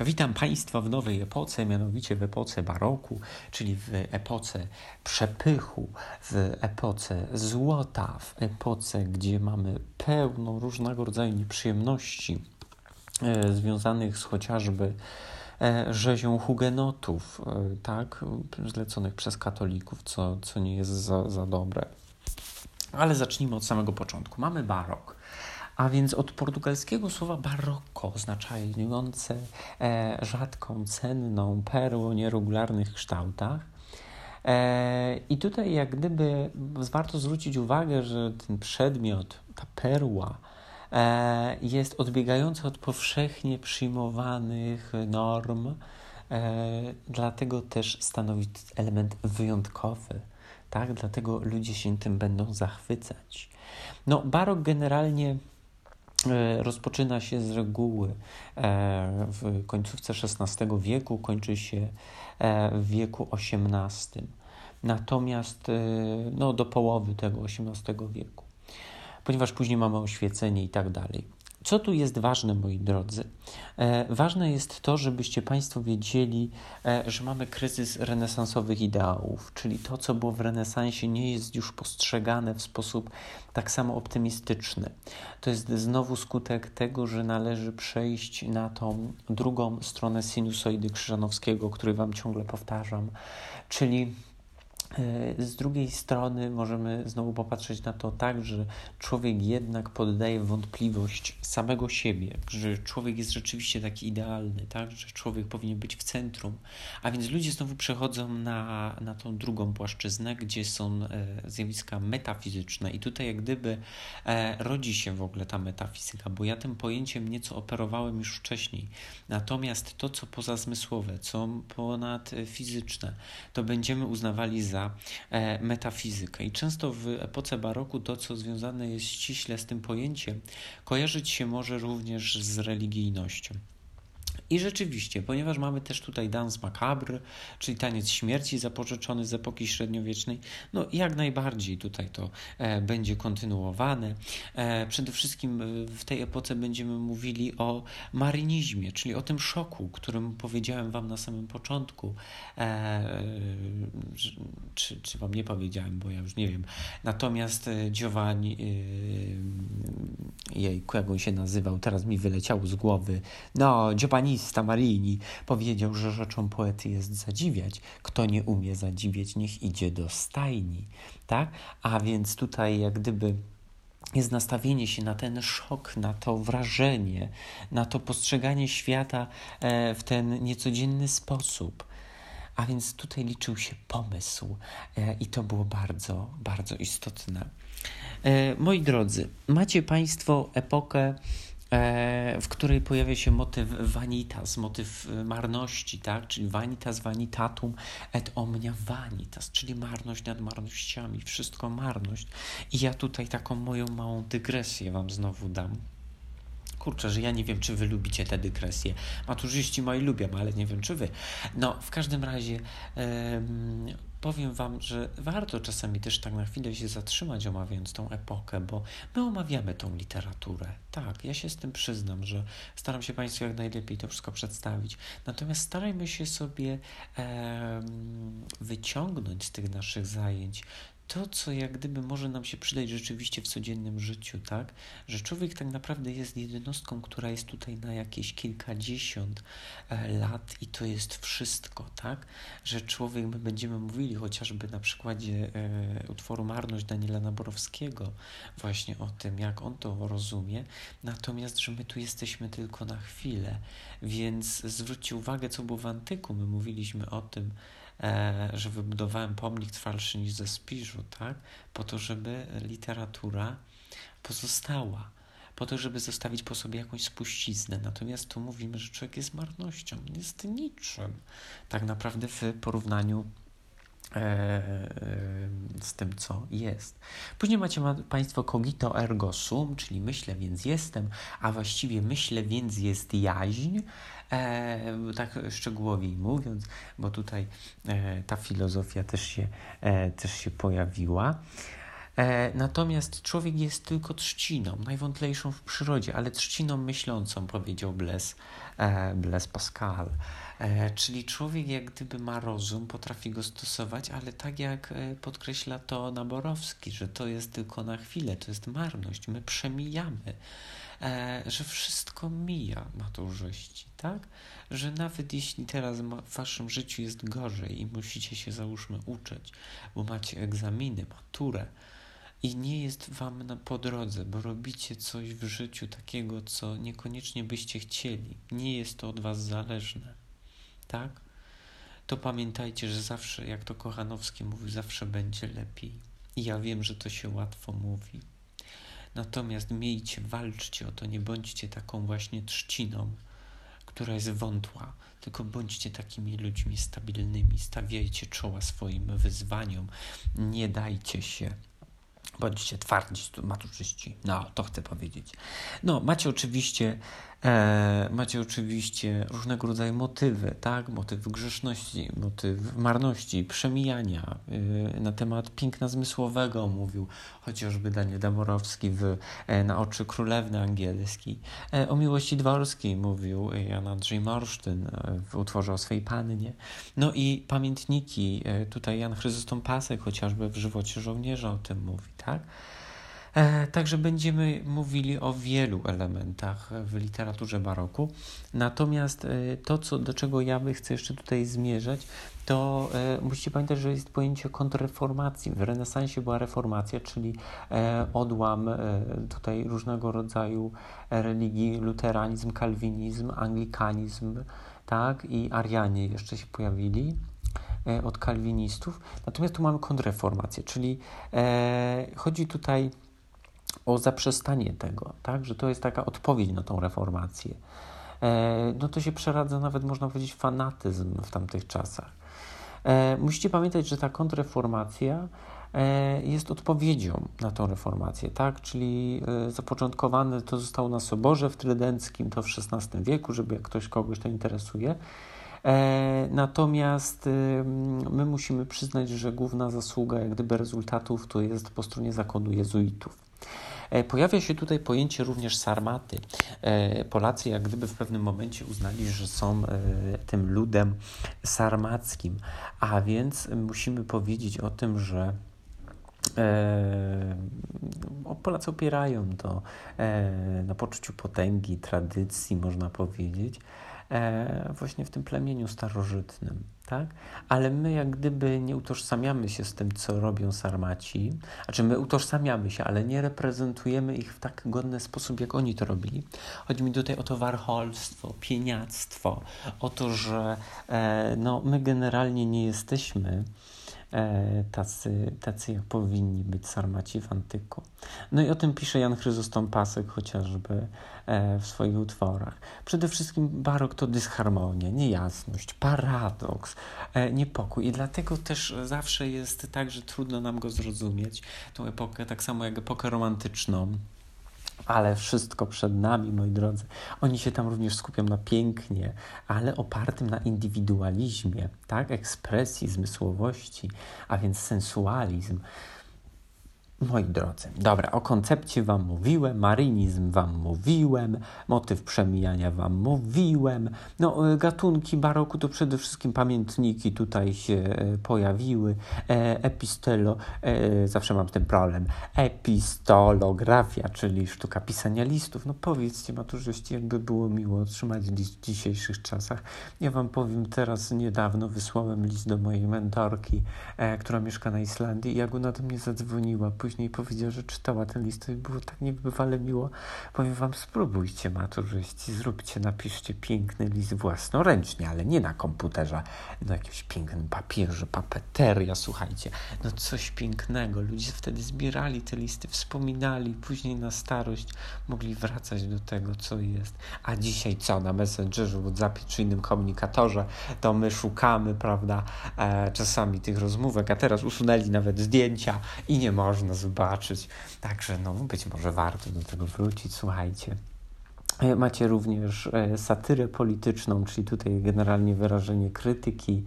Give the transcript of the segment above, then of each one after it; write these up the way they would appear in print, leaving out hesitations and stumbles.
Witam Państwa w nowej epoce, mianowicie w epoce baroku, czyli w epoce przepychu, w epoce złota, w epoce, gdzie mamy pełno różnego rodzaju nieprzyjemności związanych z chociażby rzezią hugenotów, tak, zleconych przez katolików, co nie jest za dobre. Ale zacznijmy od samego początku. Mamy barok, a więc od portugalskiego słowa barocco, oznaczające rzadką, cenną perłę o nieregularnych kształtach. I tutaj jak gdyby warto zwrócić uwagę, że ten przedmiot, ta perła, jest odbiegająca od powszechnie przyjmowanych norm, dlatego też stanowi element wyjątkowy. Tak? Dlatego ludzie się tym będą zachwycać. No, barok generalnie rozpoczyna się z reguły w końcówce XVI wieku, kończy się w wieku XVIII. Natomiast no, do połowy tego XVIII wieku, ponieważ później mamy oświecenie i tak dalej. Co tu jest ważne, moi drodzy? Ważne jest to, żebyście Państwo wiedzieli, że mamy kryzys renesansowych ideałów, czyli to, co było w renesansie, nie jest już postrzegane w sposób tak samo optymistyczny. To jest znowu skutek tego, że należy przejść na tą drugą stronę sinusoidy Krzyżanowskiego, który Wam ciągle powtarzam, czyli z drugiej strony możemy znowu popatrzeć na to tak, że człowiek jednak poddaje wątpliwość samego siebie, że człowiek jest rzeczywiście taki idealny, tak? Że człowiek powinien być w centrum, a więc ludzie znowu przechodzą na tą drugą płaszczyznę, gdzie są zjawiska metafizyczne i tutaj jak gdyby rodzi się w ogóle ta metafizyka, bo ja tym pojęciem nieco operowałem już wcześniej, natomiast to, co pozazmysłowe, co ponadfizyczne, to będziemy uznawali za metafizykę. I często w epoce baroku to, co związane jest ściśle z tym pojęciem, kojarzyć się może również z religijnością. I rzeczywiście, ponieważ mamy też tutaj danse macabre, czyli taniec śmierci zapożyczony z epoki średniowiecznej, no jak najbardziej tutaj to będzie kontynuowane. Przede wszystkim w tej epoce będziemy mówili o marinizmie, czyli o tym szoku, którym powiedziałem Wam na samym początku. Czy Wam nie powiedziałem, bo ja już nie wiem. Natomiast Giovanni, jak on się nazywał, teraz mi wyleciało z głowy, Giovanni Marini powiedział, że rzeczą poety jest zadziwiać. Kto nie umie zadziwiać, niech idzie do stajni. Tak? A więc tutaj jak gdyby jest nastawienie się na ten szok, na to wrażenie, na to postrzeganie świata w ten niecodzienny sposób. A więc tutaj liczył się pomysł i to było bardzo, bardzo istotne. Moi drodzy, macie Państwo epokę, w której pojawia się motyw vanitas, motyw marności, tak? Czyli vanitas vanitatum et omnia vanitas, czyli marność nad marnościami, wszystko marność. I ja tutaj taką moją małą dygresję Wam znowu dam. Kurczę, że ja nie wiem, czy Wy lubicie te dygresje. Maturzyści moi lubią, ale nie wiem, czy Wy. No, w każdym razie powiem Wam, że warto czasami też tak na chwilę się zatrzymać, omawiając tą epokę, bo my omawiamy tą literaturę. Tak, ja się z tym przyznam, że staram się Państwu jak najlepiej to wszystko przedstawić. Natomiast starajmy się sobie wyciągnąć z tych naszych zajęć to, co jak gdyby może nam się przydać rzeczywiście w codziennym życiu, tak? Że człowiek tak naprawdę jest jednostką, która jest tutaj na jakieś kilkadziesiąt lat i to jest wszystko, tak? Że człowiek, my będziemy mówili chociażby na przykładzie utworu Marność Daniela Naborowskiego właśnie o tym, jak on to rozumie, natomiast, że my tu jesteśmy tylko na chwilę, więc zwróćcie uwagę, co było w antyku, my mówiliśmy o tym, że wybudowałem pomnik trwalszy niż ze Spiżu, tak? Po to, żeby literatura pozostała, po to, żeby zostawić po sobie jakąś spuściznę. Natomiast tu mówimy, że człowiek jest marnością, jest niczym tak naprawdę w porównaniu z tym, co jest. Później macie Państwo cogito ergo sum, czyli myślę, więc jestem, a właściwie myślę, więc jest jaźń, tak szczegółowiej mówiąc, bo tutaj ta filozofia też się pojawiła. Natomiast człowiek jest tylko trzciną, najwątlejszą w przyrodzie, ale trzciną myślącą, powiedział Blaise Pascal. Czyli człowiek jak gdyby ma rozum, potrafi go stosować, ale tak jak podkreśla to Naborowski, że to jest tylko na chwilę, to jest marność, my przemijamy, że wszystko mija maturzyści, tak? Że nawet jeśli teraz w waszym życiu jest gorzej i musicie się załóżmy uczyć, bo macie egzaminy, maturę, i nie jest wam po drodze, bo robicie coś w życiu takiego, co niekoniecznie byście chcieli. Nie jest to od was zależne, tak? To pamiętajcie, że zawsze, jak to Kochanowski mówił, zawsze będzie lepiej. I ja wiem, że to się łatwo mówi. Natomiast miejcie, walczcie o to, nie bądźcie taką właśnie trzciną, która jest wątła, tylko bądźcie takimi ludźmi stabilnymi, stawiajcie czoła swoim wyzwaniom, nie dajcie się. Bądźcie twardzi, maturzyści. No, to chcę powiedzieć. No, macie oczywiście różnego rodzaju motywy, tak? Motyw grzeszności, motyw marności, przemijania. Na temat piękna zmysłowego mówił chociażby Daniel Naborowski na oczy królewny angielskiej. O miłości dworskiej mówił Jan Andrzej Morsztyn w utworze o swej pannie. No i pamiętniki, tutaj Jan Chryzostom Pasek chociażby w żywocie żołnierza o tym mówi, tak? Także będziemy mówili o wielu elementach w literaturze baroku. Natomiast to, do czego ja chcę jeszcze tutaj zmierzać, to musicie pamiętać, że jest pojęcie kontrreformacji. W renesansie była reformacja, czyli odłam tutaj różnego rodzaju religii, luteranizm, kalwinizm, anglikanizm, tak? I Arianie jeszcze się pojawili od kalwinistów. Natomiast tu mamy kontrreformację, czyli chodzi tutaj o zaprzestanie tego, tak? Że to jest taka odpowiedź na tą reformację. No to się przeradza nawet, można powiedzieć, fanatyzm w tamtych czasach. Musicie pamiętać, że ta kontrreformacja jest odpowiedzią na tą reformację, tak? Czyli zapoczątkowane to zostało na Soborze w Trydenckim, to w XVI wieku, żeby jak ktoś kogoś to interesuje. Natomiast my musimy przyznać, że główna zasługa jak gdyby rezultatów to jest po stronie zakonu jezuitów. Pojawia się tutaj pojęcie również sarmaty. Polacy jak gdyby w pewnym momencie uznali, że są tym ludem sarmackim, a więc musimy powiedzieć o tym, że Polacy opierają to na poczuciu potęgi, tradycji, można powiedzieć, właśnie w tym plemieniu starożytnym, tak? Ale my jak gdyby nie utożsamiamy się z tym, co robią Sarmaci, znaczy my utożsamiamy się, ale nie reprezentujemy ich w tak godny sposób, jak oni to robili. Chodzi mi tutaj o to warcholstwo, pieniactwo, o to, że my generalnie nie jesteśmy tacy, jak powinni być Sarmaci w antyku. No i o tym pisze Jan Chryzostom Pasek chociażby w swoich utworach. Przede wszystkim barok to dysharmonia, niejasność, paradoks, niepokój. I dlatego też zawsze jest tak, że trudno nam go zrozumieć, tą epokę, tak samo jak epokę romantyczną. Ale wszystko przed nami, moi drodzy. Oni się tam również skupią na pięknie, ale opartym na indywidualizmie, tak? Ekspresji, zmysłowości, a więc sensualizm. Moi drodzy, dobra, o koncepcie wam mówiłem, marinizm wam mówiłem, motyw przemijania wam mówiłem. No, gatunki baroku to przede wszystkim pamiętniki tutaj się pojawiły. Zawsze mam ten problem, epistolografia, czyli sztuka pisania listów. No powiedzcie, maturzyści, jakby było miło otrzymać list w dzisiejszych czasach. Ja wam powiem, teraz niedawno wysłałem list do mojej mentorki, która mieszka na Islandii, i jak ona do mnie zadzwoniła, później powiedziała, że czytała ten list, i było tak niebywale miło. Powiem wam, spróbujcie, maturzyści, zróbcie, napiszcie piękny list własnoręcznie, ale nie na komputerze, na jakimś pięknym papierze, papeteria, słuchajcie, no coś pięknego. Ludzie wtedy zbierali te listy, wspominali, później na starość mogli wracać do tego, co jest. A dzisiaj co? Na Messengerze, WhatsAppie czy innym komunikatorze, to my szukamy, prawda, czasami tych rozmówek, a teraz usunęli nawet zdjęcia i nie można zobaczyć. Także być może warto do tego wrócić, słuchajcie. Macie również satyrę polityczną, czyli tutaj generalnie wyrażenie krytyki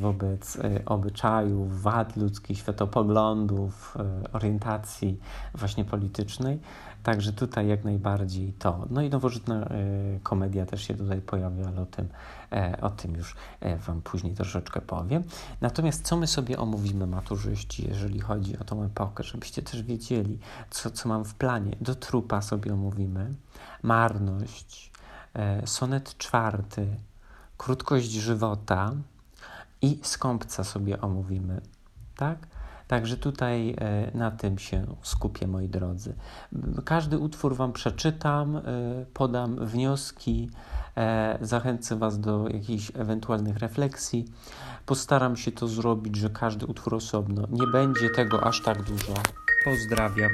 wobec obyczajów, wad ludzkich, światopoglądów, orientacji właśnie politycznej. Także tutaj jak najbardziej to. No i nowożytna komedia też się tutaj pojawia, ale o tym już Wam później troszeczkę powiem. Natomiast co my sobie omówimy, maturzyści, jeżeli chodzi o tą epokę, żebyście też wiedzieli, co mam w planie. Do trupa sobie omówimy. Marność, sonet 4, krótkość żywota i Skąpca sobie omówimy, tak? Także tutaj na tym się skupię, moi drodzy. Każdy utwór Wam przeczytam, podam wnioski, zachęcę Was do jakichś ewentualnych refleksji. Postaram się to zrobić, że każdy utwór osobno. Nie będzie tego aż tak dużo. Pozdrawiam.